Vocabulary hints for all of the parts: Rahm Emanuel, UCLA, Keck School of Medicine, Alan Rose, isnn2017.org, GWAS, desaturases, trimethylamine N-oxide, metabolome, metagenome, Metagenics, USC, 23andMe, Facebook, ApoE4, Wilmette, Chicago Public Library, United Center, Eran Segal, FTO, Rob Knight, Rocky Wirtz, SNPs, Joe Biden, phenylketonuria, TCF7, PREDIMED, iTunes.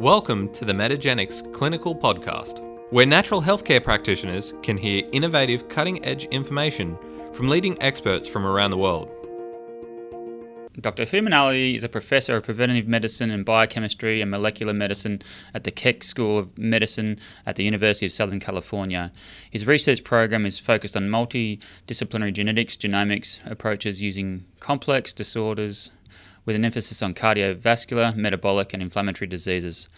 Welcome to the Metagenics Clinical Podcast, where natural healthcare practitioners can hear innovative, cutting-edge information from leading experts from around the world. Dr. Humanali is a professor of preventive medicine and biochemistry and molecular medicine at the Keck School of Medicine at the University of Southern California. His research program is focused on multidisciplinary genomics approaches using complex disorders with an emphasis on cardiovascular, metabolic and inflammatory diseases.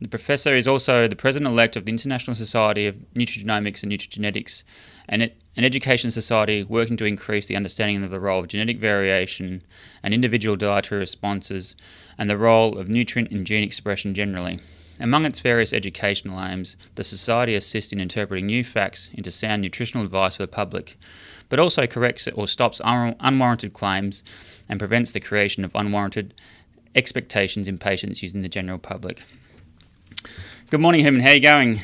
The professor is also the president-elect of the International Society of Nutrigenomics and Nutrigenetics, an education society working to increase the understanding of the role of genetic variation and individual dietary responses and the role of nutrient and gene expression generally. Among its various educational aims, the society assists in interpreting new facts into sound nutritional advice for the public, but also corrects or stops unwarranted claims and prevents the creation of unwarranted expectations in patients using the general public. Good morning, Herman. How are you going?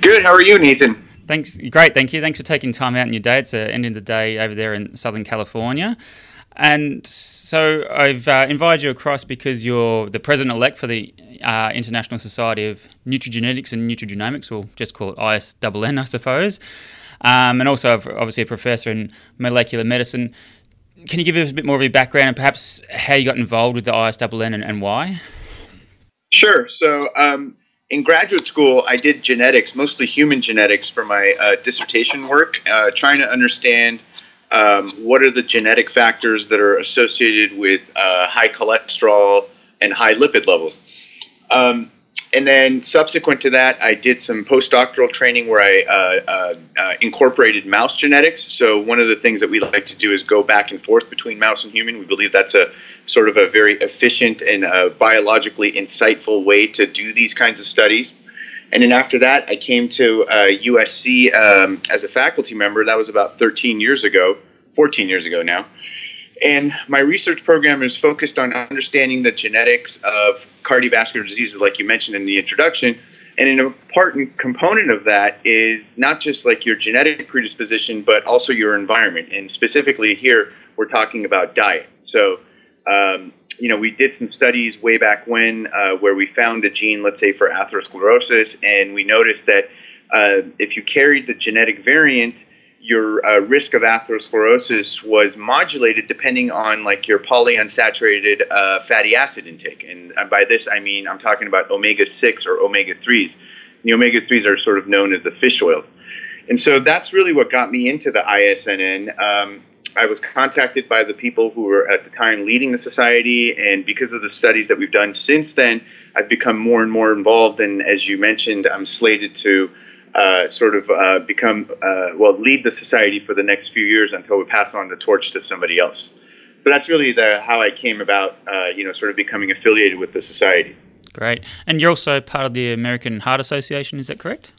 Good. How are you, Nathan? Thanks. Great. Thank you. Thanks for taking time out in your day. It's the end of the day over there in Southern California. And so I've invited you across because you're the president-elect for the International Society of Nutrigenetics and Nutrigenomics. We'll just call it ISNN, I suppose. And also, obviously, a professor in molecular medicine. Can you give us a bit more of your background and perhaps how you got involved with the ISNN and why? Sure. So in graduate school, I did genetics, mostly human genetics, for my dissertation work, trying to understand what are the genetic factors that are associated with high cholesterol and high lipid levels. And then subsequent to that, I did some postdoctoral training where I incorporated mouse genetics. So one of the things that we like to do is go back and forth between mouse and human. We believe that's a sort of a very efficient and biologically insightful way to do these kinds of studies. And then after that, I came to USC as a faculty member. That was about 13 years ago, 14 years ago now. And my research program is focused on understanding the genetics of cardiovascular diseases, like you mentioned in the introduction. And an important component of that is not just like your genetic predisposition, but also your environment. And specifically here, we're talking about diet. So, we did some studies way back when where we found a gene, let's say, for atherosclerosis, and we noticed that if you carried the genetic variant, your risk of atherosclerosis was modulated depending on like your polyunsaturated fatty acid intake. And by this, I mean, I'm talking about omega-6 or omega-3s. The omega-3s are sort of known as the fish oils. And so that's really what got me into the ISNN. I was contacted by the people who were at the time leading the society, and because of the studies that we've done since then, I've become more and more involved, and as you mentioned, I'm slated to lead the society for the next few years until we pass on the torch to somebody else. So that's really how I came about, sort of becoming affiliated with the society. Great. And you're also part of the American Heart Association, is that correct?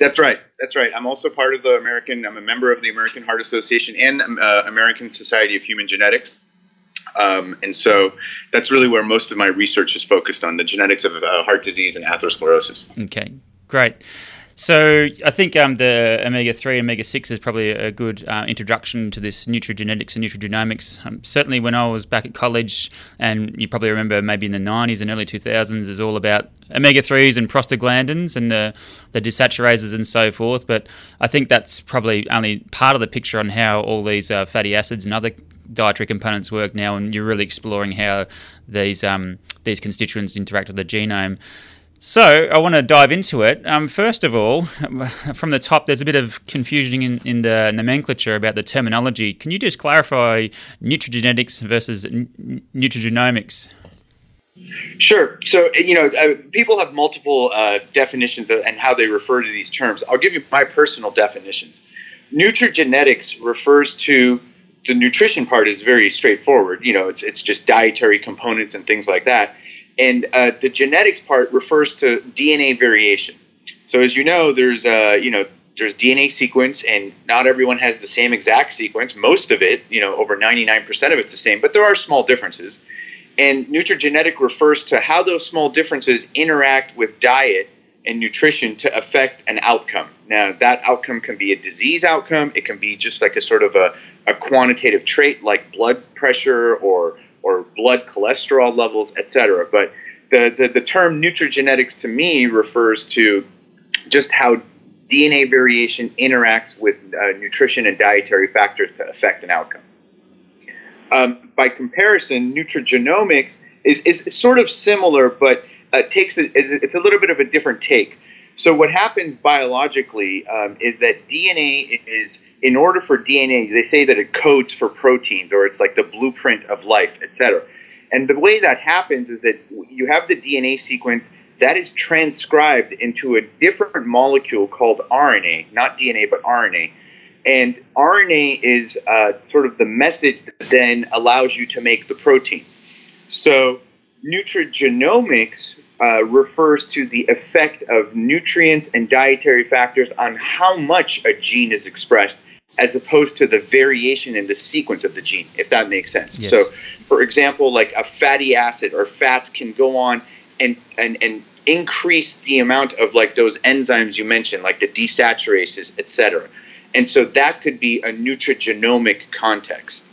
That's right. That's right. I'm also part of I'm a member of the American Heart Association and American Society of Human Genetics. And so that's really where most of my research is focused on, the genetics of heart disease and atherosclerosis. Okay, great. So I think the omega-3 and omega-6 is probably a good introduction to this nutrigenetics and nutrigenomics. Certainly when I was back at college, and you probably remember maybe in the 90s and early 2000s, is all about omega-3s and prostaglandins and the desaturases and so forth. But I think that's probably only part of the picture on how all these fatty acids and other dietary components work now, and you're really exploring how these constituents interact with the genome. So I want to dive into it. First of all, from the top, there's a bit of confusion in the nomenclature about the terminology. Can you just clarify nutrigenetics versus nutrigenomics? Sure. So, people have multiple definitions and how they refer to these terms. I'll give you my personal definitions. Nutrigenetics refers to the nutrition part is very straightforward. It's just dietary components and things like that. And the genetics part refers to DNA variation. So as you know, there's DNA sequence, and not everyone has the same exact sequence. Most of it, over 99% of it's the same, but there are small differences. And nutrigenetic refers to how those small differences interact with diet and nutrition to affect an outcome. Now, that outcome can be a disease outcome. It can be just like a sort of a quantitative trait like blood pressure or blood cholesterol levels, etc. But the term nutrigenetics to me refers to just how DNA variation interacts with nutrition and dietary factors to affect an outcome. By comparison, nutrigenomics is sort of similar, but it's a little bit of a different take. So what happens biologically is that DNA is, in order for DNA, they say that it codes for proteins, or it's like the blueprint of life, etc. And the way that happens is that you have the DNA sequence that is transcribed into a different molecule called RNA, not DNA, but RNA. And RNA is sort of the message that then allows you to make the protein. So nutrigenomics refers to the effect of nutrients and dietary factors on how much a gene is expressed, as opposed to the variation in the sequence of the gene, if that makes sense. Yes. So, for example, like a fatty acid or fats can go on and increase the amount of like those enzymes you mentioned, like the desaturases, etc. And so that could be a nutrigenomic context.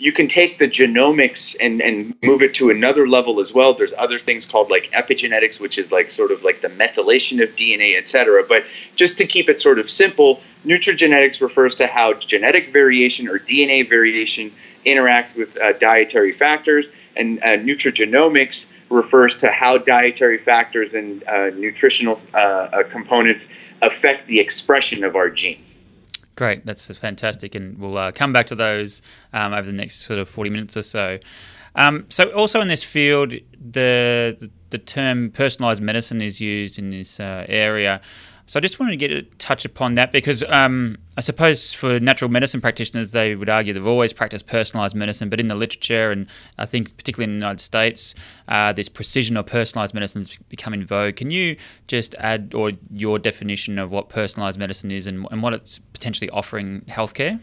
You can take the genomics and move it to another level as well. There's other things called like epigenetics, which is like sort of like the methylation of DNA, etc. But just to keep it sort of simple, nutrigenetics refers to how genetic variation or DNA variation interacts with dietary factors, and nutrigenomics refers to how dietary factors and nutritional components affect the expression of our genes. Great, that's fantastic, and we'll come back to those over the next sort of 40 minutes or so. So also in this field, the term personalized medicine is used in this area. So I just wanted to get a touch upon that, because I suppose for natural medicine practitioners, they would argue they've always practiced personalized medicine, but in the literature, and I think particularly in the United States, this precision or personalized medicine has become in vogue. Can you just add or your definition of what personalized medicine is and what it's potentially offering healthcare?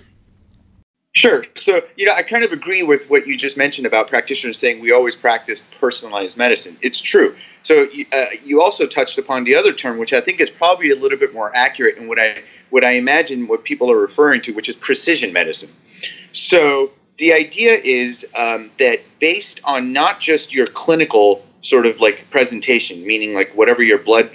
Sure. So, you know, I kind of agree with what you just mentioned about practitioners saying we always practice personalized medicine. It's true. So you also touched upon the other term, which I think is probably a little bit more accurate in what I imagine what people are referring to, which is precision medicine. So the idea is that based on not just your clinical sort of like presentation, meaning like whatever your blood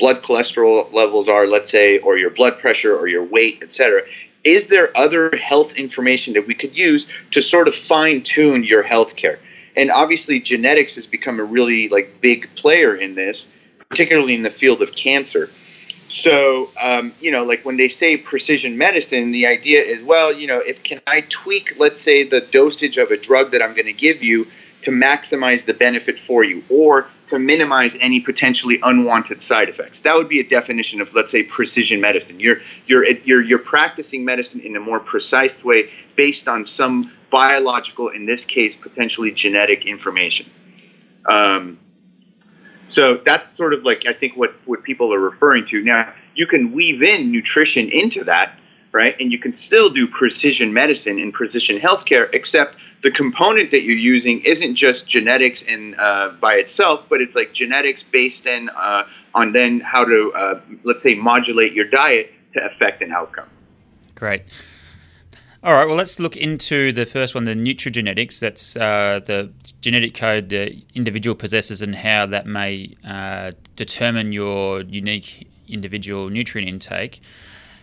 cholesterol levels are, let's say, or your blood pressure or your weight, etc. Is there other health information that we could use to sort of fine-tune your healthcare? And obviously, genetics has become a really like big player in this, particularly in the field of cancer. So, you know, like when they say precision medicine, the idea is, well, you know, if can I tweak, let's say, the dosage of a drug that I'm going to give you to maximize the benefit for you, or to minimize any potentially unwanted side effects. That would be a definition of, let's say, precision medicine. You're practicing medicine in a more precise way based on some biological, in this case, potentially genetic information. So that's sort of like I think what people are referring to. Now you can weave in nutrition into that, right? And you can still do precision medicine and precision healthcare, except the component that you're using isn't just genetics and by itself, but it's like genetics based then on then how to, let's say, modulate your diet to affect an outcome. Great. All right, well, let's look into the first one, the nutrigenetics. That's the genetic code the individual possesses and how that may determine your unique individual nutrient intake.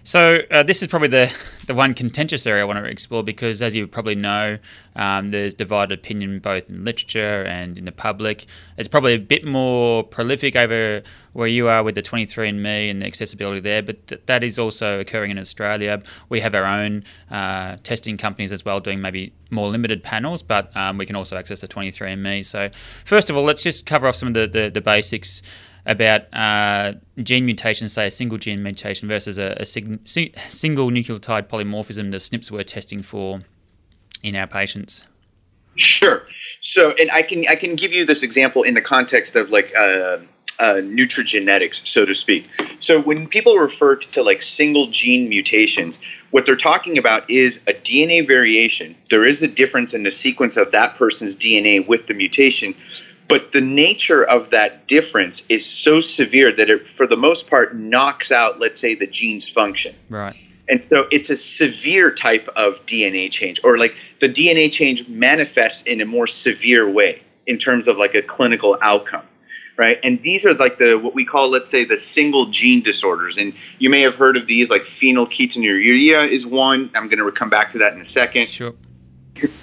So this is probably the one contentious area I want to explore because, as you probably know, there's divided opinion both in literature and in the public. It's probably a bit more prolific over where you are with the 23andMe and the accessibility there, but that is also occurring in Australia. We have our own testing companies as well doing maybe more limited panels, but we can also access the 23andMe. So first of all, let's just cover off some of the basics about gene mutations, say a single gene mutation versus a single nucleotide polymorphism that SNPs we're testing for in our patients. Sure. So, and I can give you this example in the context of like nutrigenetics, so to speak. So when people refer to like single gene mutations, what they're talking about is a DNA variation. There is a difference in the sequence of that person's DNA with the mutation, but the nature of that difference is so severe that it, for the most part, knocks out, let's say, the gene's function. Right. And so it's a severe type of DNA change, or like the DNA change manifests in a more severe way. in terms of like a clinical outcome, right? And these are like the, what we call, let's say, the single gene disorders. And you may have heard of these, like phenylketonuria is one. I'm going to come back to that in a second. Sure.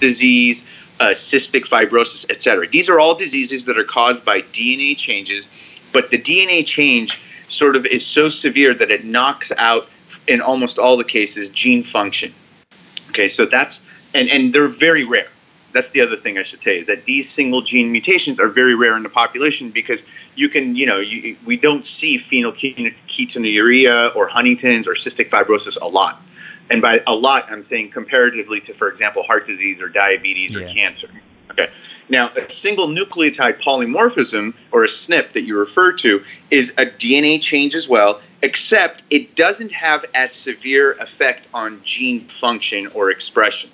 Disease, cystic fibrosis, et cetera. These are all diseases that are caused by DNA changes, but the DNA change sort of is so severe that it knocks out, in almost all the cases, gene function. Okay, so that's, and they're very rare. That's the other thing I should say, is that these single gene mutations are very rare in the population, because you can, you know, we don't see phenylketonuria or Huntington's or cystic fibrosis a lot. And by a lot, I'm saying comparatively to, for example, heart disease or diabetes or cancer. Okay. Now, a single nucleotide polymorphism, or a SNP that you refer to, is a DNA change as well, except it doesn't have as severe effect on gene function or expression.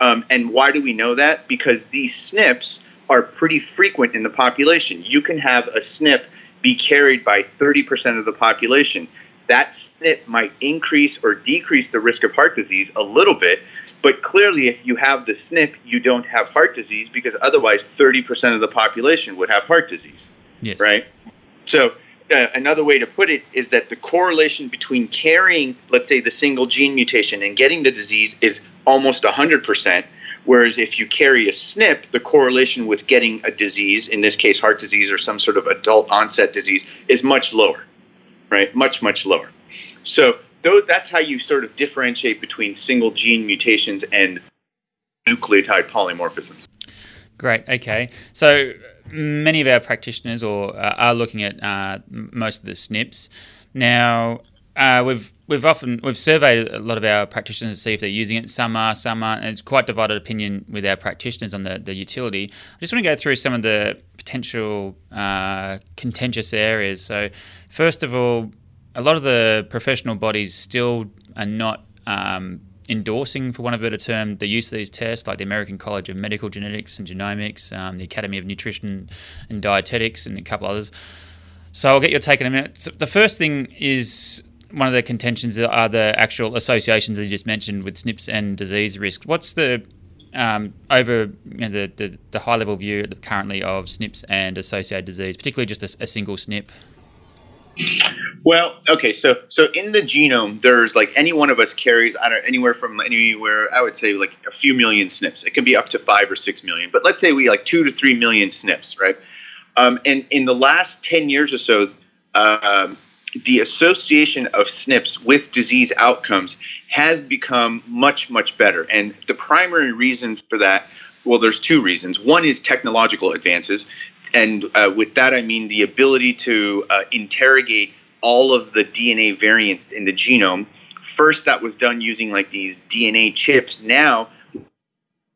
And why do we know that? Because these SNPs are pretty frequent in the population. You can have a SNP be carried by 30% of the population. That SNP might increase or decrease the risk of heart disease a little bit, but clearly if you have the SNP, you don't have heart disease, because otherwise 30% of the population would have heart disease, yes. Right? So another way to put it is that the correlation between carrying, let's say, the single gene mutation and getting the disease is almost 100%, whereas if you carry a SNP, the correlation with getting a disease, in this case heart disease or some sort of adult onset disease, is much lower, right? Much, much lower. So that's how you sort of differentiate between single gene mutations and nucleotide polymorphisms. Great. Okay. So many of our practitioners are looking at most of the SNPs. Now, we've surveyed a lot of our practitioners to see if they're using it. Some aren't. It's quite divided opinion with our practitioners on the utility. I just want to go through some of the potential contentious areas. So, first of all, a lot of the professional bodies still are not endorsing, for want of a better term, the use of these tests, like the American College of Medical Genetics and Genomics, the Academy of Nutrition and Dietetics, and a couple others. So I'll get your take in a minute. So the first thing is, one of the contentions are the actual associations that you just mentioned with SNPs and disease risk. What's the the high-level view currently of SNPs and associated disease, particularly just a single SNP? Well, okay, so in the genome, there's like any one of us carries anywhere I would say like a few million SNPs. It can be up to 5 or 6 million, but let's say we like 2 to 3 million SNPs, right? And in the last 10 years or so, the association of SNPs with disease outcomes has become much, much better. And the primary reason for that, well, there's two reasons. One is technological advances. And with that, I mean the ability to interrogate all of the DNA variants in the genome. First, that was done using like these DNA chips. Now,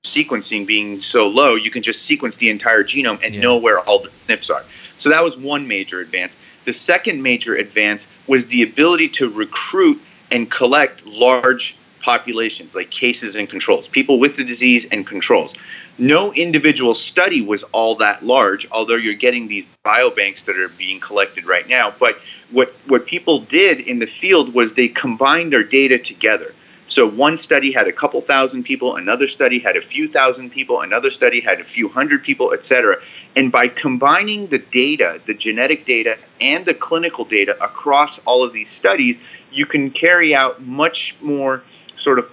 sequencing being so low, you can just sequence the entire genome and know where all the SNPs are. So that was one major advance. The second major advance was the ability to recruit and collect large populations, like cases and controls, people with the disease and controls. No individual study was all that large, although you're getting these biobanks that are being collected right now. But what people did in the field was they combined their data together. So one study had a couple thousand people, another study had a few thousand people, another study had a few hundred people, et cetera. And by combining the data, the genetic data and the clinical data across all of these studies, you can carry out much more sort of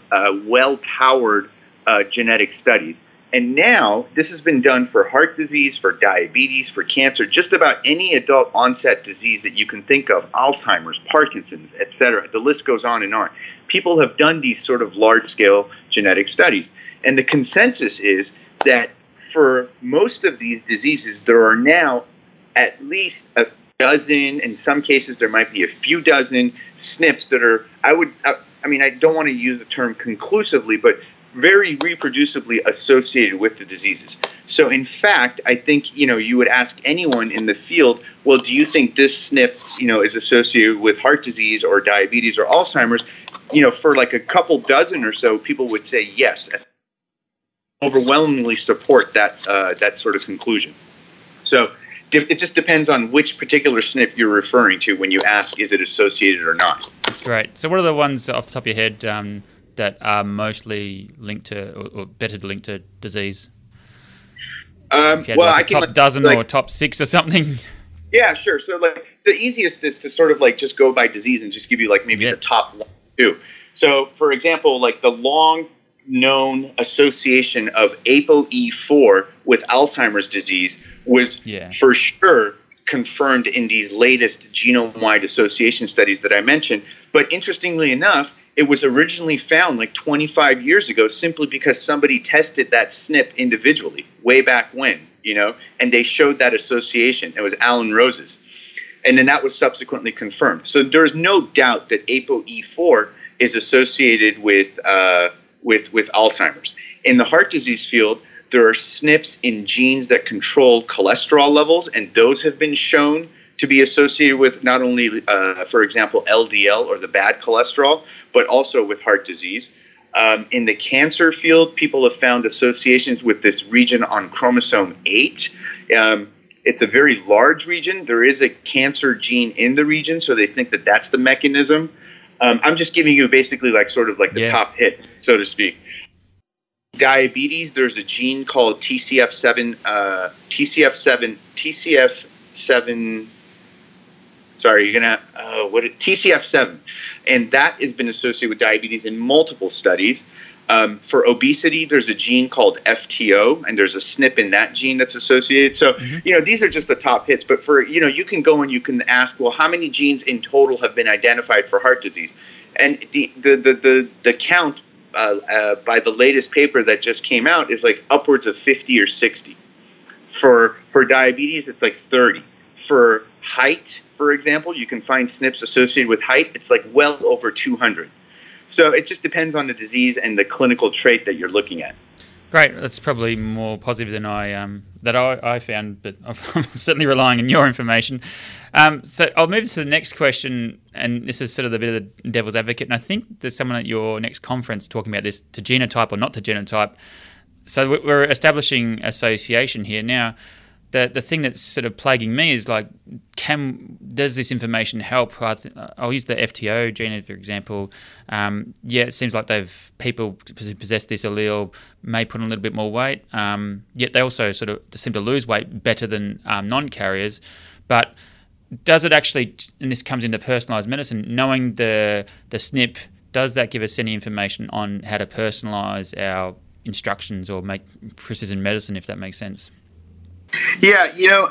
well-powered genetic studies. And now this has been done for heart disease, for diabetes, for cancer, just about any adult onset disease that you can think of, Alzheimer's, Parkinson's, et cetera. The list goes on and on. People have done these sort of large-scale genetic studies. And the consensus is that for most of these diseases, there are now at least a dozen, in some cases there might be a few dozen SNPs that are, I don't want to use the term conclusively, but very reproducibly associated with the diseases. So in fact, I think, you would ask anyone in the field, well, do you think this SNP, is associated with heart disease or diabetes or Alzheimer's? For like a couple dozen or so, people would say yes, overwhelmingly support that sort of conclusion. So it just depends on which particular SNP you're referring to when you ask, is it associated or not? Great. So what are the ones off the top of your head that are mostly linked to or better linked to disease? If you had a top dozen or top six or something. Yeah, sure. So like the easiest is to sort of like just go by disease and just give you like maybe the top one, two. So for example, like the long known association of ApoE4 with Alzheimer's disease was for sure confirmed in these latest genome-wide association studies that I mentioned. But interestingly enough, it was originally found like 25 years ago simply because somebody tested that SNP individually way back when, you know, and they showed that association. It was Alan Rose's. And then that was subsequently confirmed. So there's no doubt that ApoE4 is associated with Alzheimer's. In the heart disease field, there are SNPs in genes that control cholesterol levels, and those have been shown to be associated with not only, for example, LDL or the bad cholesterol, but also with heart disease. In the cancer field, people have found associations with this region on chromosome 8. It's a very large region. There is a cancer gene in the region, so they think that that's the mechanism. I'm just giving you basically like sort of like the top hit, so to speak. Diabetes, there's a gene called TCF7. Sorry, you're gonna TCF7, and that has been associated with diabetes in multiple studies. For obesity, there's a gene called FTO, and there's a SNP in that gene that's associated. So, you know, these are just the top hits. But for, you know, you can go and you can ask, well, how many genes in total have been identified for heart disease? And the count by the latest paper that just came out is like upwards of 50 or 60. For diabetes, it's like 30. For height, for example, you can find SNPs associated with height. It's like well over 200. So it just depends on the disease and the clinical trait that you're looking at. Great. That's probably more positive than I found, but I'm certainly relying on your information. So I'll move to the next question, and this is sort of the bit of the devil's advocate. And I think there's someone at your next conference talking about this, to genotype or not to genotype. So we're establishing association here now. The thing that's sort of plaguing me is like, does this information help? I'll use the FTO gene for example. It seems like people who possess this allele may put on a little bit more weight. Yet they also sort of seem to lose weight better than non-carriers. But does it actually? And this comes into personalised medicine. Knowing the SNP, does that give us any information on how to personalise our instructions or make precision medicine, if that makes sense? Yeah, you know,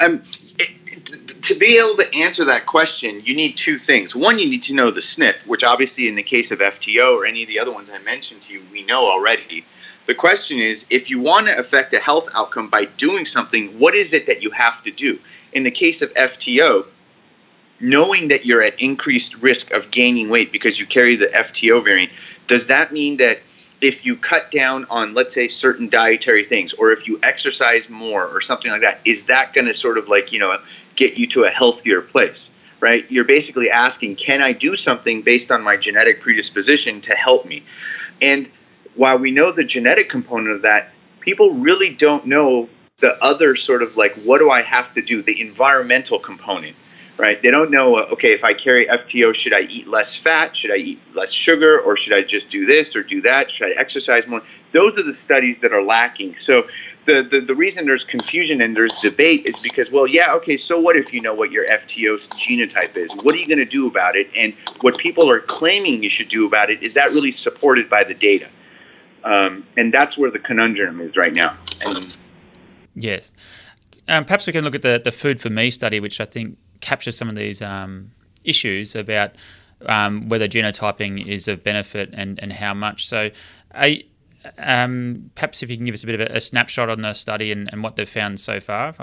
to be able to answer that question, you need two things. One, you need to know the SNP, which obviously in the case of FTO or any of the other ones I mentioned to you, we know already. The question is, if you want to affect a health outcome by doing something, what is it that you have to do? In the case of FTO, knowing that you're at increased risk of gaining weight because you carry the FTO variant, does that mean that if you cut down on, let's say, certain dietary things, or if you exercise more or something like that, is that going to sort of like, you know, get you to a healthier place, right? You're basically asking, can I do something based on my genetic predisposition to help me? And while we know the genetic component of that, people really don't know the other sort of like, what do I have to do? The environmental component. Right? They don't know, okay, if I carry FTO, should I eat less fat? Should I eat less sugar? Or should I just do this or do that? Should I exercise more? Those are the studies that are lacking. So the reason there's confusion and there's debate is because, well, yeah, okay, so what if you know what your FTO genotype is? What are you going to do about it? And what people are claiming you should do about it, is that really supported by the data? And that's where the conundrum is right now. Yes. Perhaps we can look at the Food for Me study, which I think capture some of these issues about whether genotyping is of benefit and how much. So perhaps if you can give us a bit of a snapshot on the study and what they've found so far.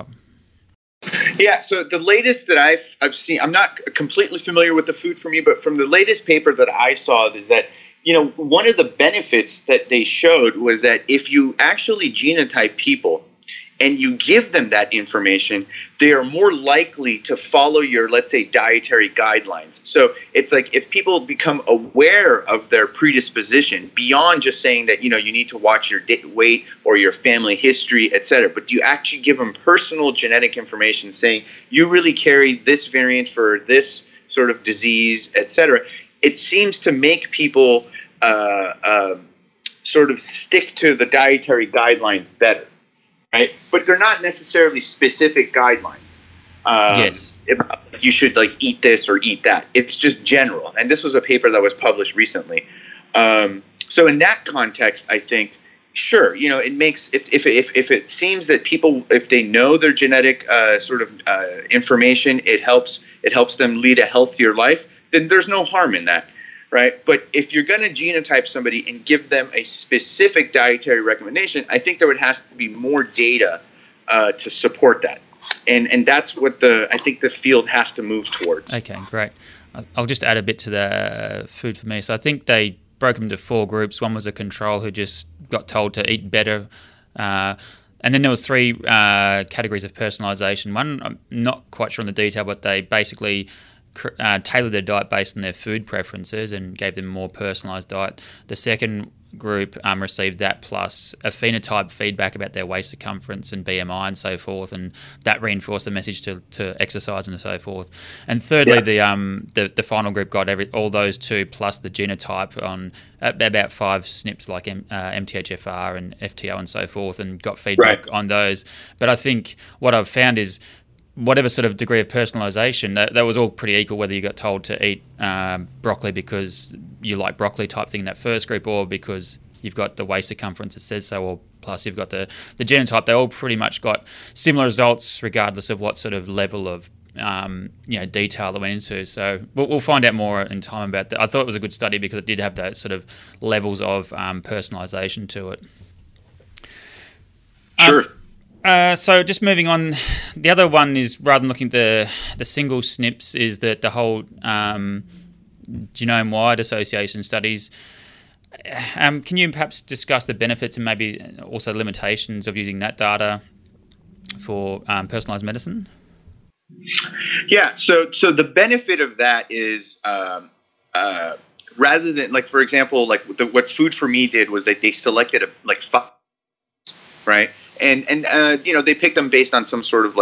Yeah, so the latest that I've seen, I'm not completely familiar with the Food for Me, but from the latest paper that I saw is that, you know, one of the benefits that they showed was that if you actually genotype people and you give them that information, they are more likely to follow your, let's say, dietary guidelines. So it's like if people become aware of their predisposition beyond just saying that, you know, you need to watch your weight or your family history, et cetera, but you actually give them personal genetic information saying you really carry this variant for this sort of disease, et cetera, it seems to make people sort of stick to the dietary guidelines better. right? But they're not necessarily specific guidelines. Yes. If you should like eat this or eat that. It's just general. And this was a paper that was published recently. So in that context, I think, sure, you know, it makes, if it seems that people, if they know their genetic sort of information, it helps them lead a healthier life, then there's no harm in that, right? But if you're going to genotype somebody and give them a specific dietary recommendation, I think there would have to be more data to support that. And that's what I think the field has to move towards. Okay, great. I'll just add a bit to the food for me. So I think they broke them into four groups. One was a control who just got told to eat better. And then there was three categories of personalization. One, I'm not quite sure on the detail, but they basically tailored their diet based on their food preferences and gave them a more personalized diet. The second group received that plus a phenotype feedback about their waist circumference and BMI and so forth, and that reinforced the message to exercise and so forth. And thirdly, the final group got all those two plus the genotype on about five SNPs like MTHFR and FTO and so forth, and got feedback on those. But I think what I've found is whatever sort of degree of personalisation, that was all pretty equal, whether you got told to eat broccoli because you like broccoli type thing in that first group, or because you've got the waist circumference that says so, or plus you've got the genotype. They all pretty much got similar results regardless of what sort of level of detail that went into. So we'll find out more in time about that. I thought it was a good study because it did have that sort of levels of personalisation to it. Sure. So just moving on, the other one is, rather than looking at the single SNPs, is that the whole genome-wide association studies. Can you perhaps discuss the benefits and maybe also limitations of using that data for personalized medicine? Yeah, so the benefit of that is rather than, like, for example, like what Food for Me did was that they selected five, right? And they picked them based on some sort of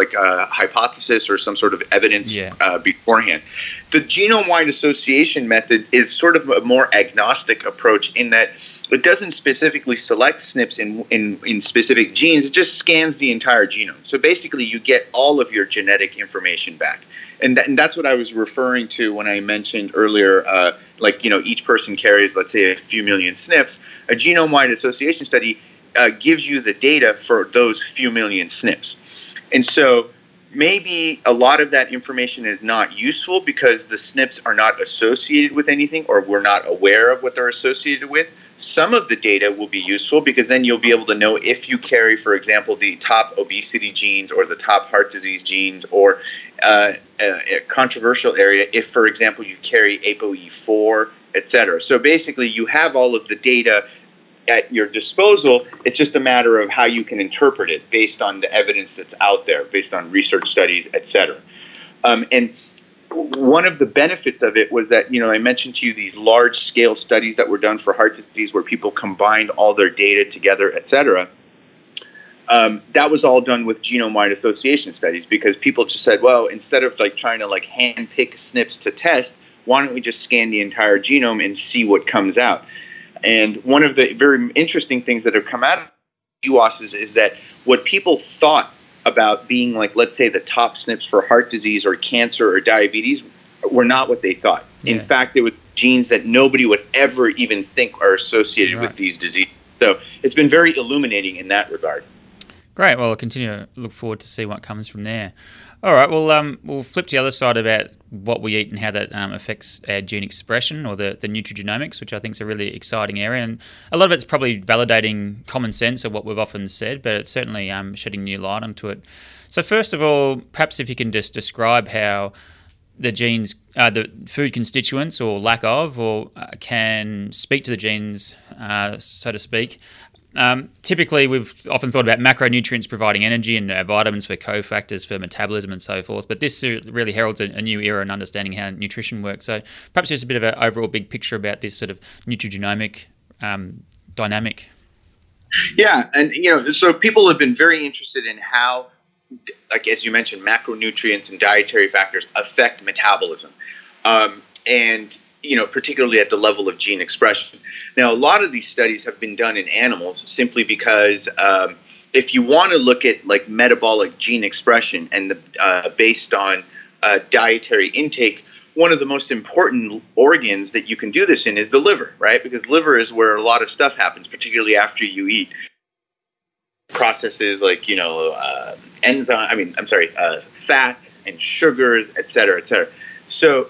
hypothesis or some sort of evidence beforehand. The genome-wide association method is sort of a more agnostic approach in that it doesn't specifically select SNPs in specific genes. It just scans the entire genome. So basically you get all of your genetic information back. And that's what I was referring to when I mentioned earlier, each person carries, let's say, a few million SNPs. A genome-wide association study gives you the data for those few million SNPs. And so maybe a lot of that information is not useful because the SNPs are not associated with anything, or we're not aware of what they're associated with. Some of the data will be useful because then you'll be able to know if you carry, for example, the top obesity genes or the top heart disease genes, or a controversial area if, for example, you carry ApoE4, et cetera. So basically you have all of the data at your disposal. It's just a matter of how you can interpret it based on the evidence that's out there, based on research studies, et cetera. And one of the benefits of it was that, I mentioned to you these large-scale studies that were done for heart disease where people combined all their data together, et cetera. That was all done with genome-wide association studies because people just said, well, instead of trying to hand-pick SNPs to test, why don't we just scan the entire genome and see what comes out? And one of the very interesting things that have come out of GWAS is that what people thought about being let's say the top SNPs for heart disease or cancer or diabetes were not what they thought. Yeah. In fact, they were genes that nobody would ever even think are associated with these diseases. So it's been very illuminating in that regard. Great. Well, I'll continue to look forward to see what comes from there. All right, well, we'll flip to the other side about what we eat and how that affects our gene expression, or the nutrigenomics, which I think is a really exciting area. And a lot of it's probably validating common sense of what we've often said, but it's certainly shedding new light onto it. So first of all, perhaps if you can just describe how the genes, the food constituents or lack of, or can speak to the genes, so to speak. Typically, we've often thought about macronutrients providing energy and vitamins for cofactors for metabolism and so forth, but this really heralds a new era in understanding how nutrition works. So perhaps just a bit of an overall big picture about this sort of nutrigenomic dynamic. Yeah, and so people have been very interested in how, as you mentioned, macronutrients and dietary factors affect metabolism, and particularly at the level of gene expression. Now, a lot of these studies have been done in animals simply because if you want to look at like metabolic gene expression and the, based on dietary intake, one of the most important organs that you can do this in is the liver, right? Because liver is where a lot of stuff happens, particularly after you eat. Processes like, you know, fats and sugars, et cetera, et cetera. So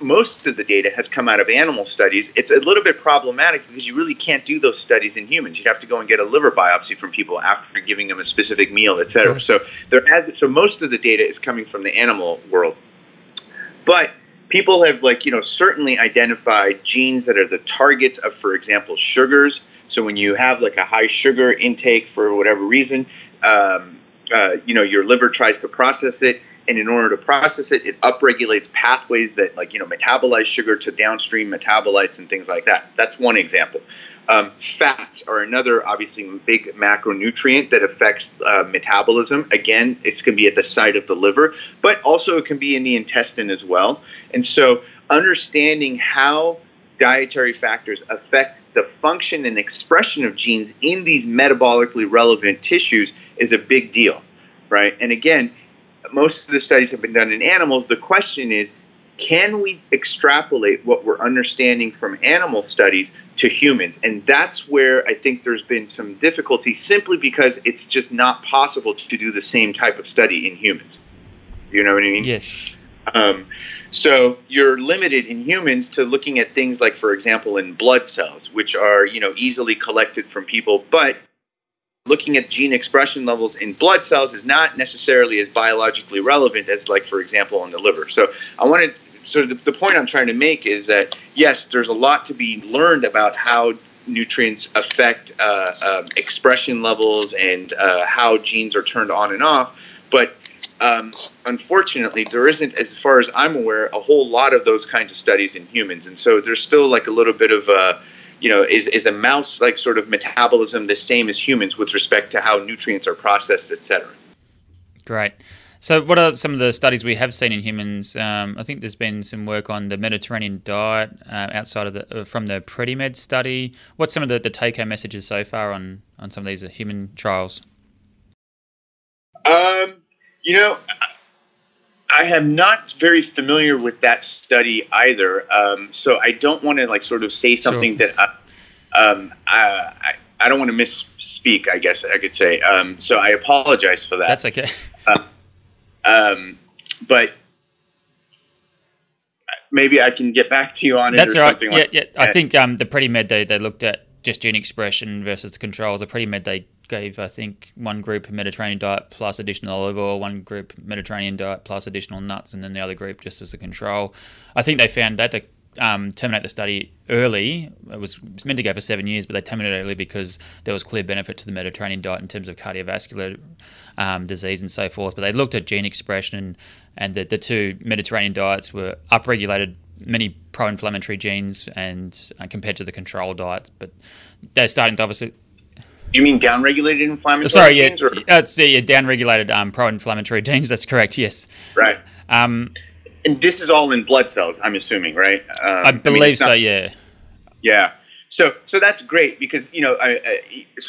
most of the data has come out of animal studies. It's a little bit problematic because you really can't do those studies in humans. You'd have to go and get a liver biopsy from people after giving them a specific meal, et cetera. So most of the data is coming from the animal world. But people have, like, you know, certainly identified genes that are the targets of, for example, sugars. So when you have like a high sugar intake for whatever reason, you know, your liver tries to process it. And in order to process it, it upregulates pathways that, like, you know, metabolize sugar to downstream metabolites and things like that. That's one example. Fats are another, obviously, big macronutrient that affects metabolism. Again, it can be at the site of the liver, but also it can be in the intestine as well. And so understanding how dietary factors affect the function and expression of genes in these metabolically relevant tissues is a big deal, right? And again, most of the studies have been done in animals. The question is, can we extrapolate what we're understanding from animal studies to humans? And that's where I think there's been some difficulty, simply because it's just not possible to do the same type of study in humans. You know what I mean? Yes. So you're limited in humans to looking at things like, for example, in blood cells, which are, you know, easily collected from people, but looking at gene expression levels in blood cells is not necessarily as biologically relevant as, like, for example, on the liver. So the point I'm trying to make is that, yes, there's a lot to be learned about how nutrients affect expression levels and how genes are turned on and off. But unfortunately, there isn't, as far as I'm aware, a whole lot of those kinds of studies in humans. And so there's still like a little bit of you know, is a mouse, like, sort of metabolism the same as humans with respect to how nutrients are processed, et cetera? Great. So what are some of the studies we have seen in humans? I think there's been some work on the Mediterranean diet outside of from the PREDIMED study. What's some of the take-home messages so far on some of these human trials? You know, I am not very familiar with that study either, so I don't want to, like, sort of say something that I don't want to misspeak, I guess I could say. So I apologize for that. That's okay. But maybe I can get back to you on it. That's or right. Something like that. I think the PREDIMED, they looked at just gene expression versus the controls. The PREDIMED, they gave, I think, one group Mediterranean diet plus additional olive oil, one group Mediterranean diet plus additional nuts, and then the other group just as a control. I think they found that to terminate the study early. It was meant to go for 7 years, but they terminated early because there was clear benefit to the Mediterranean diet in terms of cardiovascular disease and so forth. But they looked at gene expression, and the two Mediterranean diets were upregulated many pro-inflammatory genes and compared to the control diet. But they're starting to obviously... You mean downregulated inflammatory genes? Sorry, yeah, downregulated pro-inflammatory genes. That's correct. Yes. Right. And this is all in blood cells, I'm assuming, right? I believe so. Yeah. Yeah. So that's great because, you know,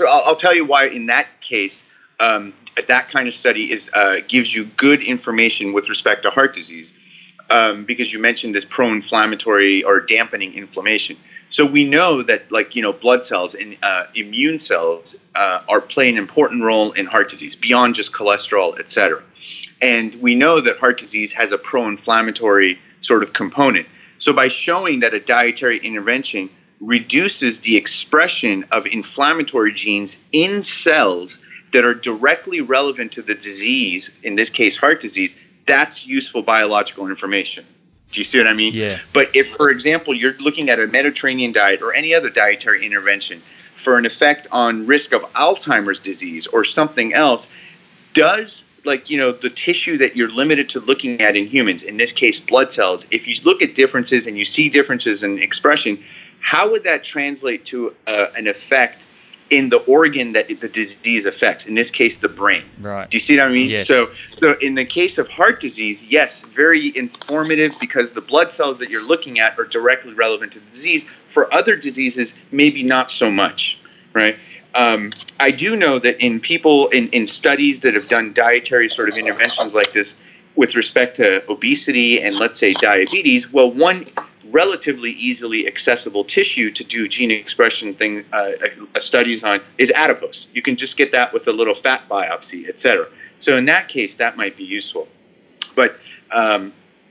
I'll tell you why. In that case, that kind of study gives you good information with respect to heart disease, because you mentioned this pro-inflammatory or dampening inflammation. So we know that, like, you know, blood cells and immune cells play an important role in heart disease beyond just cholesterol, et cetera. And we know that heart disease has a pro-inflammatory sort of component. So by showing that a dietary intervention reduces the expression of inflammatory genes in cells that are directly relevant to the disease, in this case heart disease, that's useful biological information. Do you see what I mean? Yeah. But if, for example, you're looking at a Mediterranean diet or any other dietary intervention for an effect on risk of Alzheimer's disease or something else, does, like, you know, the tissue that you're limited to looking at in humans, in this case blood cells, if you look at differences and you see differences in expression, how would that translate to an effect in the organ that the disease affects, in this case, the brain? Right. Do you see what I mean? Yes. So in the case of heart disease, yes, very informative because the blood cells that you're looking at are directly relevant to the disease. For other diseases, maybe not so much, right? I do know that in people, in studies that have done dietary sort of interventions like this with respect to obesity and, let's say, diabetes, well, one relatively easily accessible tissue to do gene expression thing studies on is adipose. You can just get that with a little fat biopsy, etc. So in that case, that might be useful. But,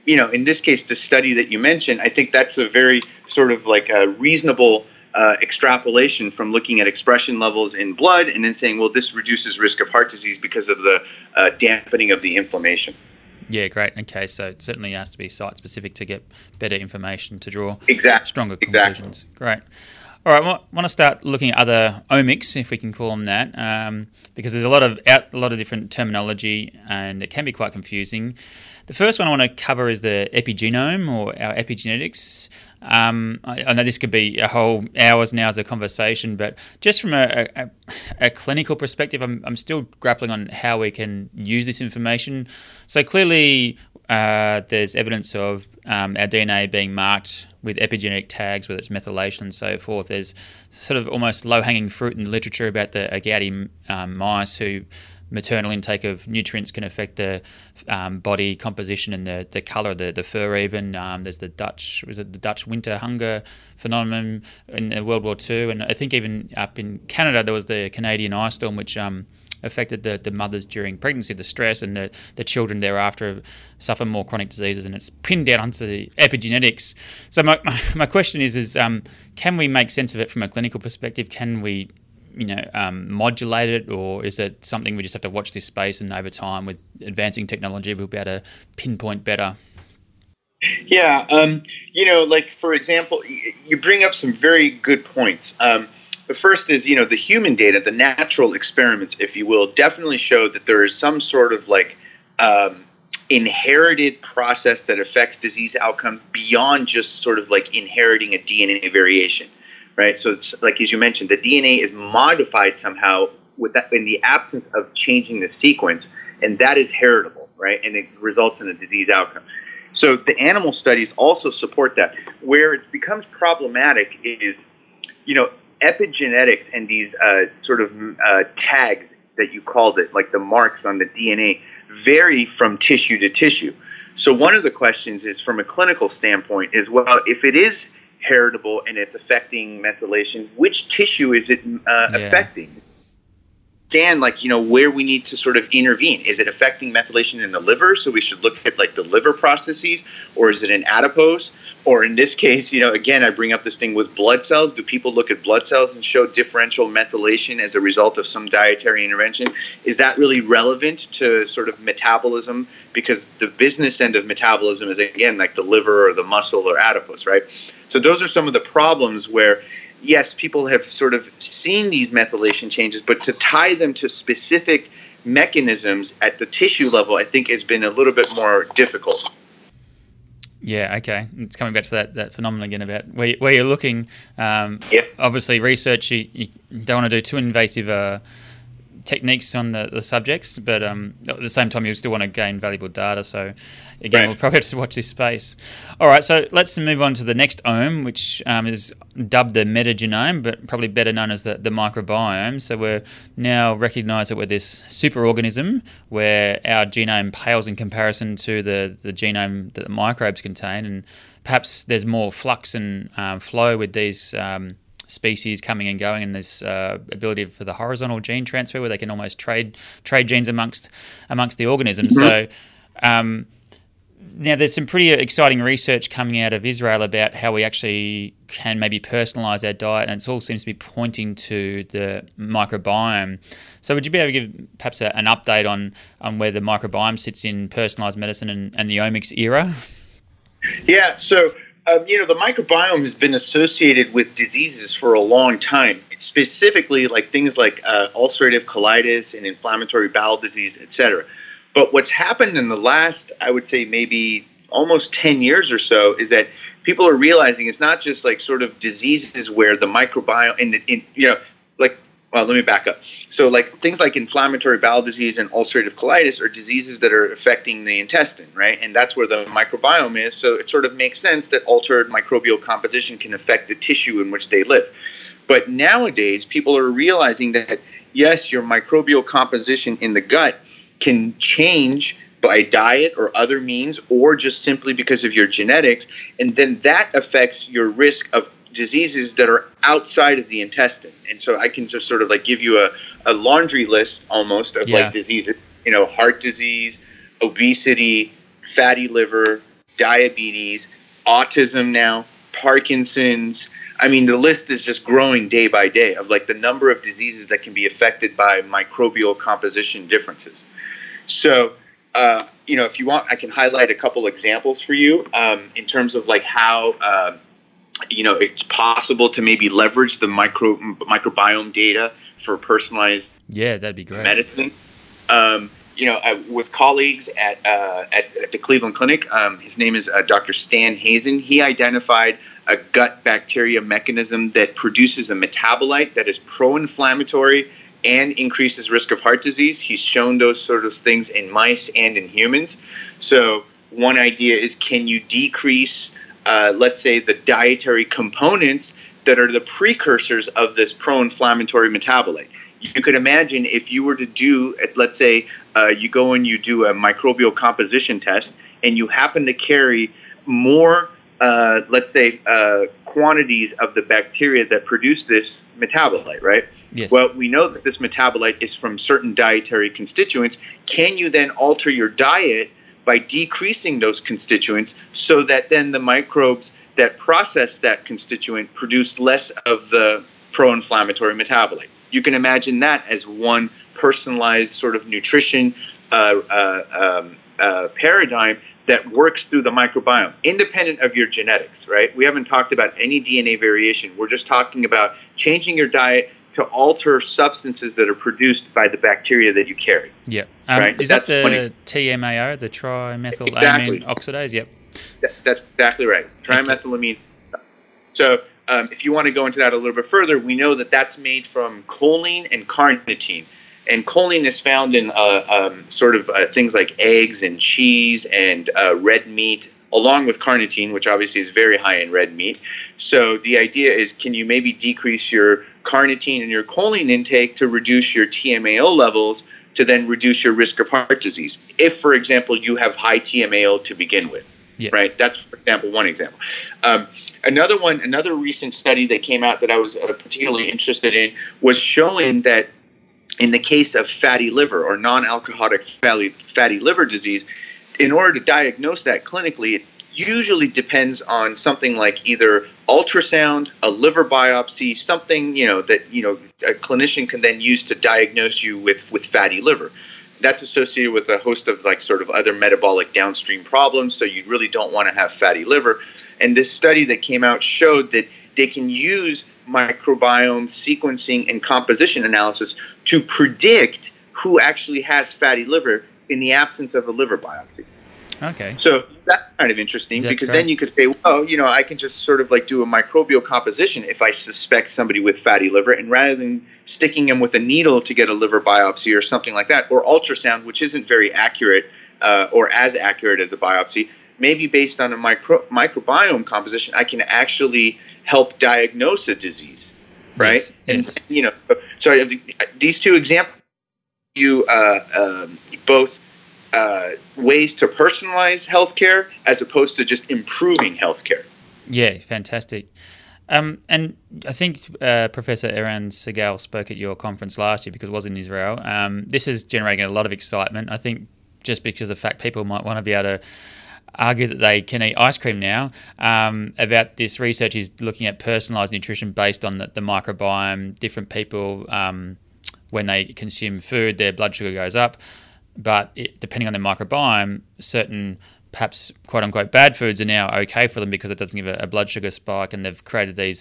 you know, in this case, the study that you mentioned, I think that's a very sort of like a reasonable extrapolation from looking at expression levels in blood and then saying, well, this reduces risk of heart disease because of the dampening of the inflammation. Yeah, great. Okay, so it certainly has to be site-specific to get better information to draw stronger conclusions. Great. All right, well, I want to start looking at other omics, if we can call them that, because there's a lot of different terminology and it can be quite confusing. The first one I want to cover is the epigenome or our epigenetics. I know this could be a whole hours and hours of conversation, but just from a clinical perspective, I'm still grappling on how we can use this information. So clearly there's evidence of our DNA being marked with epigenetic tags, whether it's methylation and so forth. There's sort of almost low-hanging fruit in the literature about the agouti mice who maternal intake of nutrients can affect the body composition and the colour, the fur even. There's the Dutch winter hunger phenomenon in World War II. And I think even up in Canada, there was the Canadian ice storm, which affected the mothers during pregnancy, the stress, and the children thereafter suffer more chronic diseases, and it's pinned down onto the epigenetics. So my question is can we make sense of it from a clinical perspective? Can we modulate it, or is it something we just have to watch this space and over time with advancing technology we'll be able to pinpoint better? Yeah, like for example, you bring up some very good points. The first is, the human data, the natural experiments, if you will, definitely show that there is some sort of like inherited process that affects disease outcomes beyond just sort of like inheriting a DNA variation. Right, so it's like as you mentioned, the DNA is modified somehow with that in the absence of changing the sequence, and that is heritable, right? And it results in a disease outcome. So the animal studies also support that. Where it becomes problematic is, epigenetics and these sort of tags that you called it, like the marks on the DNA, vary from tissue to tissue. So one of the questions is, from a clinical standpoint, is well, if it is heritable and it's affecting methylation, which tissue is it affecting? Dan, where we need to sort of intervene. Is it affecting methylation in the liver? So we should look at the liver processes, or is it in adipose? Or in this case, again, I bring up this thing with blood cells. Do people look at blood cells and show differential methylation as a result of some dietary intervention? Is that really relevant to sort of metabolism? Because the business end of metabolism is, again, like the liver or the muscle or adipose, right? So those are some of the problems where, yes, people have sort of seen these methylation changes, but to tie them to specific mechanisms at the tissue level, I think has been a little bit more difficult. Yeah, okay. It's coming back to that phenomenon again about where you're looking. Obviously, research, you don't want to do too invasive techniques on the subjects, but at the same time, you still want to gain valuable data. So again, We'll probably have to watch this space. All right, so let's move on to the next ome, which is dubbed the metagenome, but probably better known as the microbiome. So we're now recognised that we're this superorganism where our genome pales in comparison to the genome that the microbes contain, and perhaps there's more flux and flow with these species coming and going, and this ability for the horizontal gene transfer where they can almost trade genes amongst the organism. Mm-hmm. So now there's some pretty exciting research coming out of Israel about how we actually can maybe personalise our diet, and it all seems to be pointing to the microbiome. So would you be able to give perhaps an update on where the microbiome sits in personalised medicine and the omics era? Yeah, so the microbiome has been associated with diseases for a long time, specifically like things like ulcerative colitis and inflammatory bowel disease, etc. But what's happened in the last, I would say maybe almost 10 years or so, is that people are realizing it's not just like sort of diseases where the microbiome let me back up. So like things like inflammatory bowel disease and ulcerative colitis are diseases that are affecting the intestine, right? And that's where the microbiome is. So it sort of makes sense that altered microbial composition can affect the tissue in which they live. But nowadays, people are realizing that, yes, your microbial composition in the gut can change by diet or other means, or just simply because of your genetics, and then that affects your risk of diseases that are outside of the intestine. And so I can just sort of like give you a laundry list almost of like diseases, you know, heart disease, obesity, fatty liver, diabetes, autism now, Parkinson's. I mean, the list is just growing day by day of like the number of diseases that can be affected by microbial composition differences. So, you know, if you want, I can highlight a couple examples for you in terms of like how, you know, it's possible to maybe leverage the microbiome data for personalized that'd be great. Medicine. You know, with colleagues at the Cleveland Clinic, his name is Dr. Stan Hazen. He identified a gut bacteria mechanism that produces a metabolite that is pro-inflammatory and increases risk of heart disease. He's shown those sort of things in mice and in humans. So one idea is, can you decrease, let's say, the dietary components that are the precursors of this pro-inflammatory metabolite? You could imagine if you were to do, let's say, you go and you do a microbial composition test, and you happen to carry more, let's say, quantities of the bacteria that produce this metabolite, right? Yes. Well, we know that this metabolite is from certain dietary constituents. Can you then alter your diet by decreasing those constituents so that then the microbes that process that constituent produce less of the pro-inflammatory metabolite? You can imagine that as one personalized sort of nutrition paradigm that works through the microbiome, independent of your genetics, right? We haven't talked about any DNA variation. We're just talking about changing your diet to alter substances that are produced by the bacteria that you carry. Yeah. Right? Is that the TMAO, the trimethylamine oxidase? Yep. That's exactly right. Trimethylamine. So if you want to go into that a little bit further, we know that that's made from choline and carnitine. And choline is found in sort of things like eggs and cheese and red meat, along with carnitine, which obviously is very high in red meat. So the idea is, can you maybe decrease your carnitine and your choline intake to reduce your TMAO levels to then reduce your risk of heart disease? If, for example, you have high TMAO to begin with, right? That's, for example, one example. Another one, another recent study that came out that I was particularly interested in was showing that in the case of fatty liver or non-alcoholic fatty liver disease, in order to diagnose that clinically, it usually depends on something like either ultrasound, a liver biopsy, something, you know, that, you know, a clinician can then use to diagnose you with fatty liver. That's associated with a host of like sort of other metabolic downstream problems, so you really don't want to have fatty liver. And this study that came out showed that they can use microbiome sequencing and composition analysis to predict who actually has fatty liver in the absence of a liver biopsy. Okay. So that's kind of interesting because then you could say, well, you know, I can just sort of like do a microbial composition if I suspect somebody with fatty liver, and rather than sticking them with a needle to get a liver biopsy or something like that, or ultrasound, which isn't very accurate or as accurate as a biopsy, maybe based on a microbiome composition, I can actually help diagnose a disease, right? Yes, yes. And, you know, so these two examples, you both ways to personalize healthcare as opposed to just improving healthcare. Yeah, fantastic. And I think Professor Eran Segal spoke at your conference last year because it was in Israel. This is generating a lot of excitement, I think, just because of the fact people might want to be able to argue that they can eat ice cream now. About this research is looking at personalised nutrition based on the microbiome. Different people, when they consume food, their blood sugar goes up. But depending on their microbiome, certain perhaps quote-unquote bad foods are now okay for them because it doesn't give a blood sugar spike, and they've created these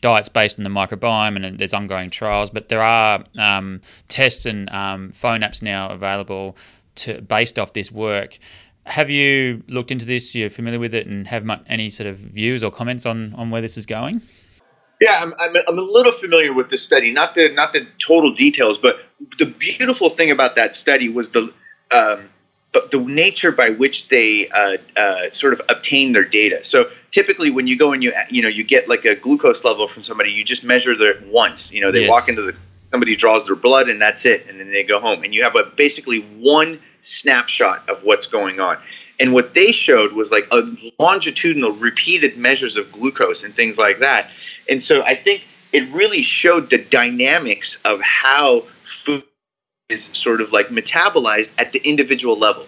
diets based on the microbiome, and there's ongoing trials. But there are tests and phone apps now available based off this work. Have you looked into this? You're familiar with it, and have any sort of views or comments on where this is going? Yeah, I'm a little familiar with this study, not the total details, but the beautiful thing about that study was the but the nature by which they sort of obtain their data. So typically when you go and you get like a glucose level from somebody, you just measure it once. You know, they walk into somebody draws their blood and that's it, and then they go home. And you have basically one snapshot of what's going on. And what they showed was like a longitudinal repeated measures of glucose and things like that. And so I think it really showed the dynamics of how food is sort of like metabolized at the individual level,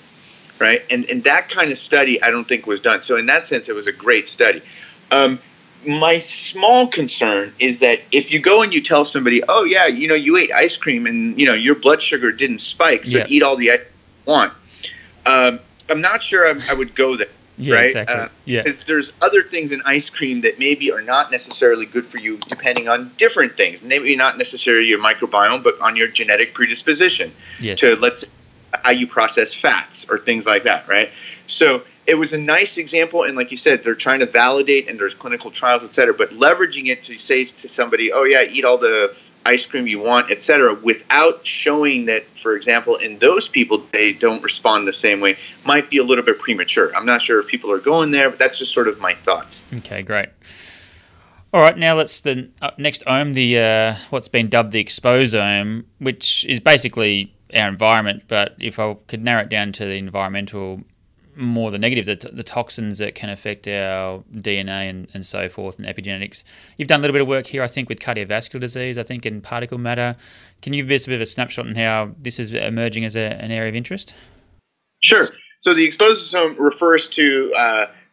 right? And that kind of study I don't think was done. So in that sense, it was a great study. My small concern is that if you go and you tell somebody, oh, yeah, you know, you ate ice cream and, you know, your blood sugar didn't spike, so eat all the ice you want. I'm not sure I would go there, right? Exactly. Because there's other things in ice cream that maybe are not necessarily good for you depending on different things. Maybe not necessarily your microbiome, but on your genetic predisposition to, let's say, how you process fats or things like that, right? So it was a nice example, and like you said, they're trying to validate, and there's clinical trials, et cetera, but leveraging it to say to somebody, oh, yeah, eat all the ice cream you want, et cetera, without showing that, for example, in those people, they don't respond the same way, might be a little bit premature. I'm not sure if people are going there, but that's just sort of my thoughts. Okay, great. All right, now let's next ohm, what's been dubbed the exposome, which is basically our environment, but if I could narrow it down to the environmental, more the negative, the toxins that can affect our DNA and so forth, and epigenetics. You've done a little bit of work here, I think, with cardiovascular disease, I think, and particle matter. Can you give us a bit of a snapshot on how this is emerging as an area of interest? Sure. So the exposome refers to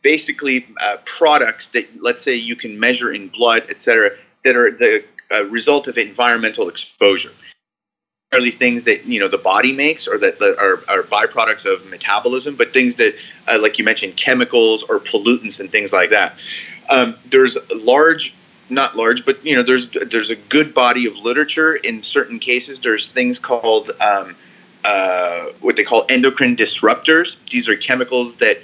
basically products that, let's say, you can measure in blood, et cetera, that are the result of environmental exposure. Things that, you know, the body makes or that are byproducts of metabolism, but things that, like you mentioned, chemicals or pollutants and things like that. There's there's a good body of literature. In certain cases, there's things called what they call endocrine disruptors. These are chemicals that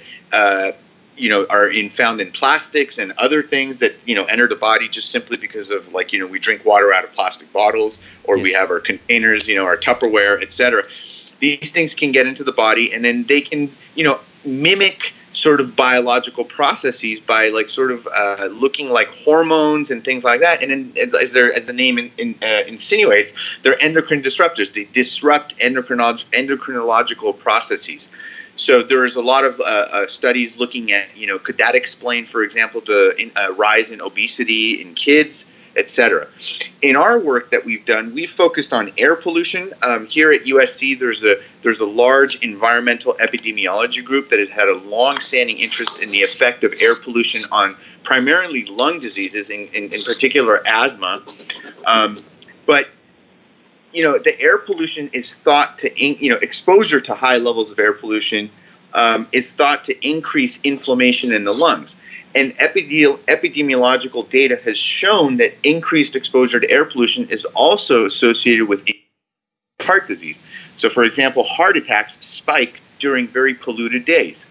are found in plastics and other things that, you know, enter the body just simply because of, like, you know, we drink water out of plastic bottles, or we have our containers, you know, our Tupperware, etc. These things can get into the body, and then they can, you know, mimic sort of biological processes by, like, sort of looking like hormones and things like that. And then, as the name insinuates, they're endocrine disruptors. They disrupt endocrinological processes. So there is a lot of studies looking at, you know, could that explain, for example, the rise in obesity in kids, et cetera. In our work that we've done, we've focused on air pollution. Here at USC, there's a large environmental epidemiology group that has had a long-standing interest in the effect of air pollution on primarily lung diseases, in particular asthma. But you know, the air pollution is thought to, exposure to high levels of air pollution is thought to increase inflammation in the lungs. And epidemiological data has shown that increased exposure to air pollution is also associated with heart disease. So, for example, heart attacks spike during very polluted days.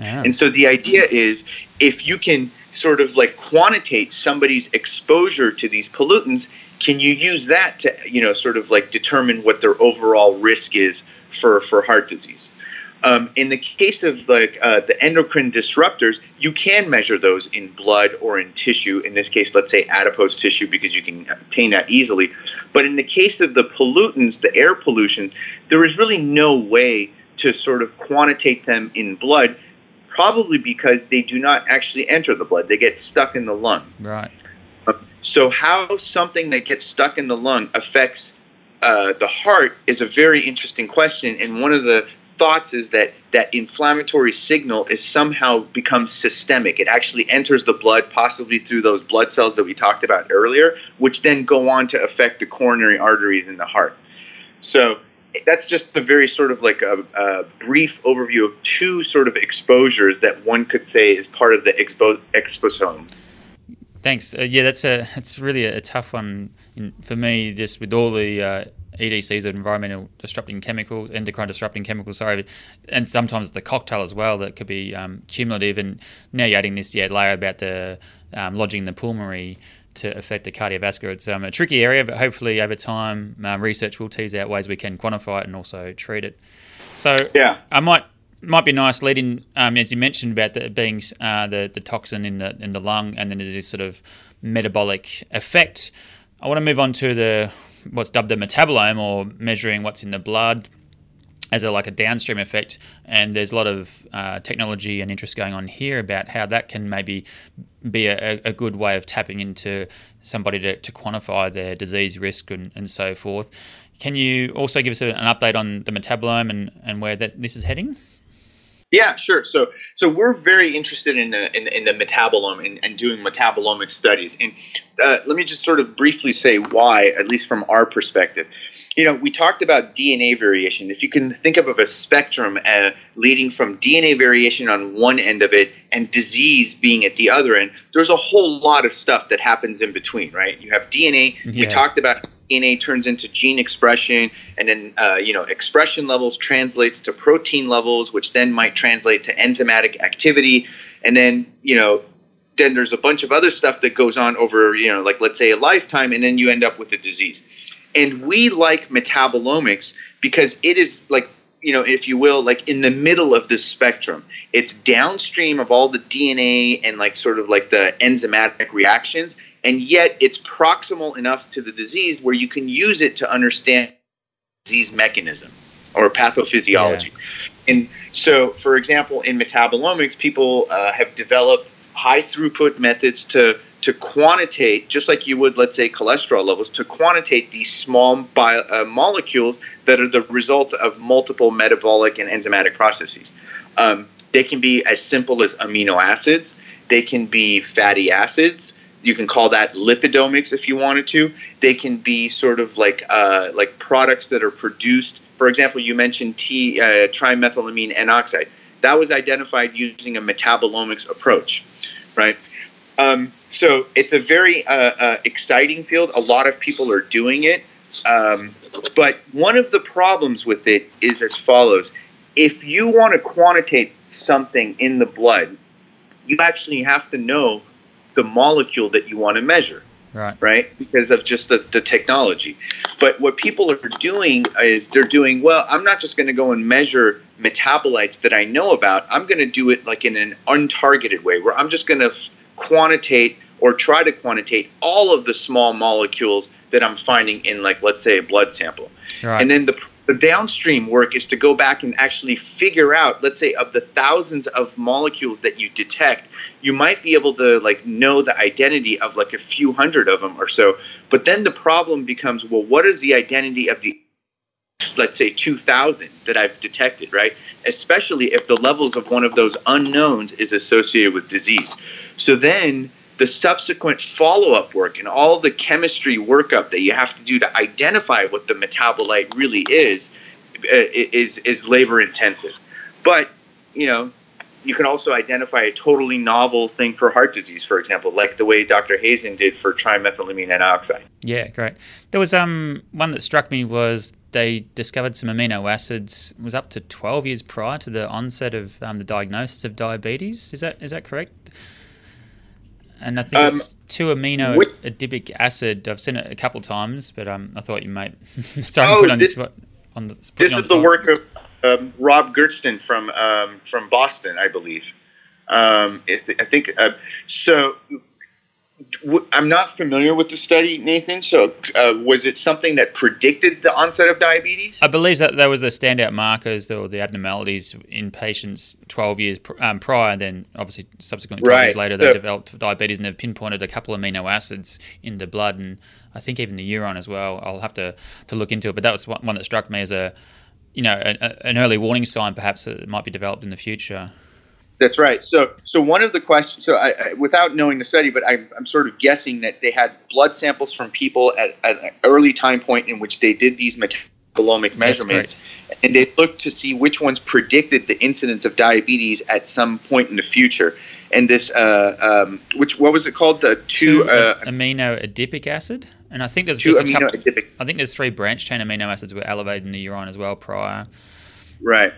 Yeah. And so the idea is, if you can sort of like quantitate somebody's exposure to these pollutants, can you use that to, you know, sort of like determine what their overall risk is for heart disease? In the case of like the endocrine disruptors, you can measure those in blood or in tissue. In this case, let's say adipose tissue, because you can obtain that easily. But in the case of the pollutants, the air pollution, there is really no way to sort of quantitate them in blood, probably because they do not actually enter the blood. They get stuck in the lung. Right. So how something that gets stuck in the lung affects the heart is a very interesting question, and one of the thoughts is that inflammatory signal is somehow becomes systemic. It actually enters the blood, possibly through those blood cells that we talked about earlier, which then go on to affect the coronary arteries in the heart. So that's just a very sort of like a brief overview of two sort of exposures that one could say is part of the exposome. Thanks. That's really a tough one for me, just with all the EDCs, or environmental disrupting chemicals, endocrine disrupting chemicals, and sometimes the cocktail as well that could be cumulative. And now you're adding this layer about the lodging the pulmonary to affect the cardiovascular. It's a tricky area, but hopefully over time research will tease out ways we can quantify it and also treat it. So yeah, I might be nice leading, as you mentioned about the, being the toxin in the lung, and then it is sort of metabolic effect. I want to move on to the what's dubbed the metabolome, or measuring what's in the blood as a, like a downstream effect. And there's a lot of technology and interest going on here about how that can maybe be a good way of tapping into somebody to quantify their disease risk and so forth. Can you also give us an update on the metabolome and where that, this is heading? Yeah, sure. So we're very interested in the metabolome and doing metabolomic studies. And let me just sort of briefly say why, at least from our perspective. You know, we talked about DNA variation. If you can think of a spectrum leading from DNA variation on one end of it and disease being at the other end, there's a whole lot of stuff that happens in between, right? You have DNA. Yeah. We talked about DNA turns into gene expression, and then expression levels translates to protein levels, which then might translate to enzymatic activity, and then then there's a bunch of other stuff that goes on over let's say a lifetime, and then you end up with a disease. And we like metabolomics because it is in the middle of this spectrum. It's downstream of all the DNA and the enzymatic reactions, and yet it's proximal enough to the disease where you can use it to understand disease mechanism or pathophysiology. Yeah. And so, for example, in metabolomics, people have developed high throughput methods to quantitate, just like you would, let's say, cholesterol levels, to quantitate these small molecules that are the result of multiple metabolic and enzymatic processes. They can be as simple as amino acids. They can be fatty acids. You can call that lipidomics if you wanted to. They can be sort of like products that are produced. For example, you mentioned trimethylamine N-oxide. That was identified using a metabolomics approach, right? So it's a very exciting field. A lot of people are doing it. But one of the problems with it is as follows. If you want to quantitate something in the blood, you actually have to know the molecule that you want to measure, right? Because of just the technology. But what people are doing is they're doing, well, I'm not just going to go and measure metabolites that I know about. I'm going to do it like in an untargeted way, where I'm just going to quantitate or try to quantitate all of the small molecules that I'm finding in, like, let's say, a blood sample. Right. And then the downstream work is to go back and actually figure out, let's say, of the thousands of molecules that you detect, you might be able to know the identity of a few hundred of them or so. But then the problem becomes, well, what is the identity of the, let's say, 2,000 that I've detected, right? Especially if the levels of one of those unknowns is associated with disease. So then the subsequent follow-up work and all the chemistry workup that you have to do to identify what the metabolite really is labor-intensive. But, you can also identify a totally novel thing for heart disease, for example, like the way Dr. Hazen did for trimethylamine N-oxide. Yeah, great. There was one that struck me was they discovered some amino acids. It was up to 12 years prior to the onset of the diagnosis of diabetes. Is that correct? And I think it's 2-amino adipic acid. I've seen it a couple of times, but I thought you might. Sorry, oh, this is the work of Rob Gersten from Boston, I believe. I'm not familiar with the study, Nathan. So was it something that predicted the onset of diabetes? I believe that there was the standout markers or the abnormalities in patients 12 years prior. Then obviously subsequently 12 years later, they developed diabetes, and they've pinpointed a couple of amino acids in the blood, and I think even the urine as well. I'll have to look into it. But that was one that struck me as an early warning sign perhaps that might be developed in the future. That's right. So one of the questions, I without knowing the study, but I'm sort of guessing that they had blood samples from people at an early time point in which they did these metabolomic measurements, and they looked to see which ones predicted the incidence of diabetes at some point in the future. And this, what was it called? The two amino adipic acid. And I think there's there's 3 branch-chain amino acids were elevated in the urine as well prior. Right.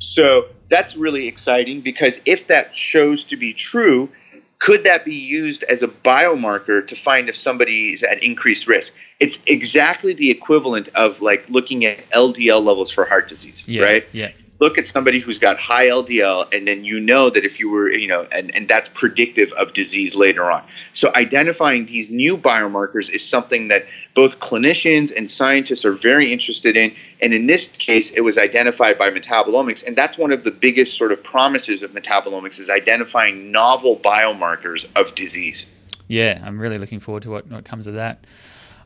So that's really exciting because if that shows to be true, Could that be used as a biomarker to find if somebody is at increased risk? It's exactly the equivalent of like looking at LDL levels for heart disease, right? Yeah. Look at somebody who's got high LDL, and then you know that if you were, you know, and that's predictive of disease later on. So identifying these new biomarkers is something that both clinicians and scientists are very interested in. And in this case, it was identified by metabolomics. And that's one of the biggest sort of promises of metabolomics, is identifying novel biomarkers of disease. Yeah, I'm really looking forward to what comes of that.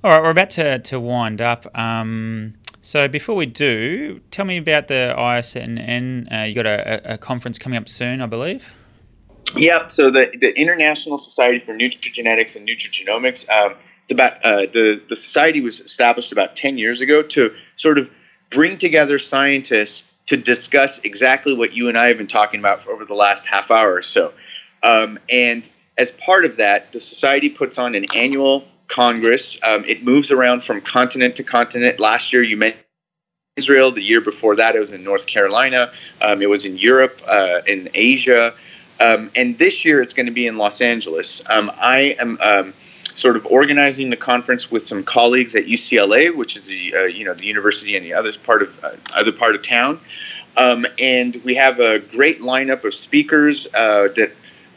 All right, we're about to wind up. So before we do, tell me about the ISNN. You got a conference coming up soon, I believe. Yep. So the International Society for Nutrigenetics and Nutrigenomics. It's about the society was established about 10 years ago to sort of bring together scientists to discuss exactly what you and I have been talking about for over the last half hour or so. And as part of that, the society puts on an annual Congress. It moves around from continent to continent. Last year you mentioned Israel. The year before that it was in North Carolina. It was in Europe, in Asia. And this year it's going to be in Los Angeles. I am sort of organizing the conference with some colleagues at UCLA, which is the you know, the university in the other part of town. And we have a great lineup of speakers that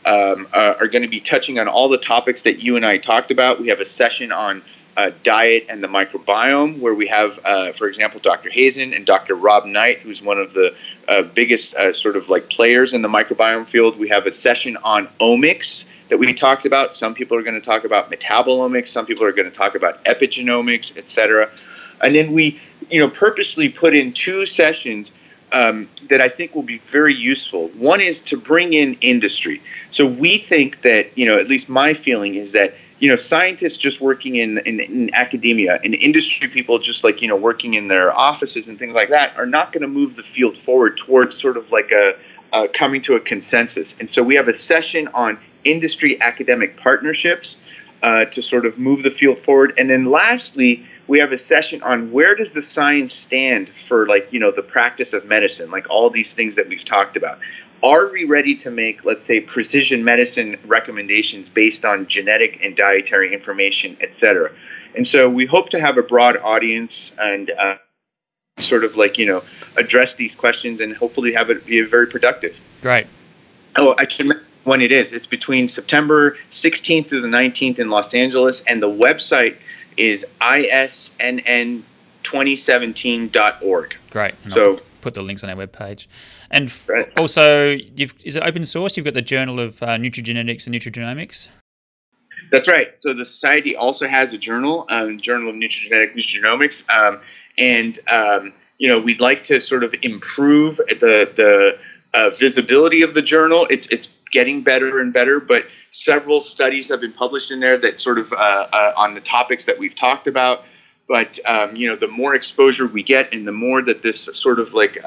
are going to be touching on all the topics that you and I talked about. We have a session on diet and the microbiome, where we have, for example, Dr. Hazen and Dr. Rob Knight, who's one of the biggest sort of like players in the microbiome field. We have a session on omics that we talked about. Some people are going to talk about metabolomics. Some people are going to talk about epigenomics, etc. And then we, you know, purposely put in two sessions that I think will be very useful. One is to bring in industry. So we think that, you know, at least my feeling is that, you know, scientists just working in academia and industry people just like, you know, working in their offices and things like that are not going to move the field forward towards sort of like a coming to a consensus. And so we have a session on industry academic partnerships to sort of move the field forward. And then lastly, we have a session on where does the science stand for, like, you know, the practice of medicine, like all these things that we've talked about. Are we ready to make, let's say, precision medicine recommendations based on genetic and dietary information, et cetera? And so we hope to have a broad audience and sort of like, you know, address these questions and hopefully have it be very productive. Right. Oh, I should mention when it is. It's between September 16th through the 19th in Los Angeles, and the website is isnn2017.org. Great. And so I'll put the links on our webpage. And also, is it open source? You've got the Journal of Nutrigenetics and Nutrigenomics? That's right. So the Society also has a journal, Journal of Nutrigenetics and Nutrigenomics. You know, we'd like to sort of improve the visibility of the journal. It's getting better and better, but several studies have been published in there that sort of on the topics that we've talked about. But, you know, the more exposure we get and the more that this sort of like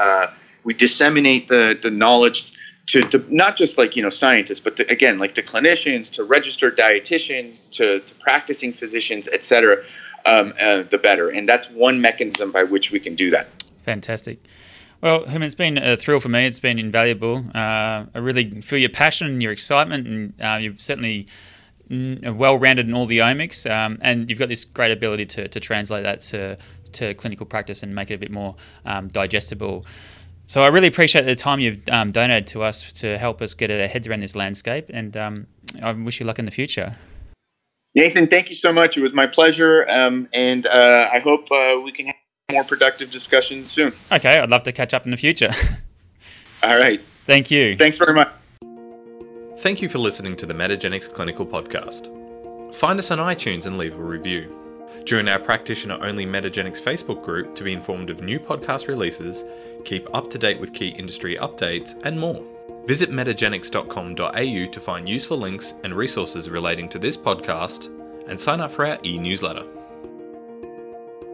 we disseminate the knowledge to not just like, you know, scientists, but to, again, like to clinicians, to registered dietitians, to practicing physicians, et cetera, the better. And that's one mechanism by which we can do that. Fantastic. Well, Herman, it's been a thrill for me. It's been invaluable. I really feel your passion and your excitement, and you've certainly well-rounded in all the omics, and you've got this great ability to translate that to clinical practice and make it a bit more digestible. So I really appreciate the time you've donated to us to help us get our heads around this landscape, and I wish you luck in the future. Nathan, thank you so much. It was my pleasure, and I hope we can have more productive discussions soon. Okay, I'd love to catch up in the future. All right. Thank you. Thanks very much. Thank you for listening to the Metagenics Clinical Podcast. Find us on iTunes and leave a review. Join our practitioner-only Metagenics Facebook group to be informed of new podcast releases, keep up to date with key industry updates, and more. Visit metagenics.com.au to find useful links and resources relating to this podcast, and sign up for our e-newsletter.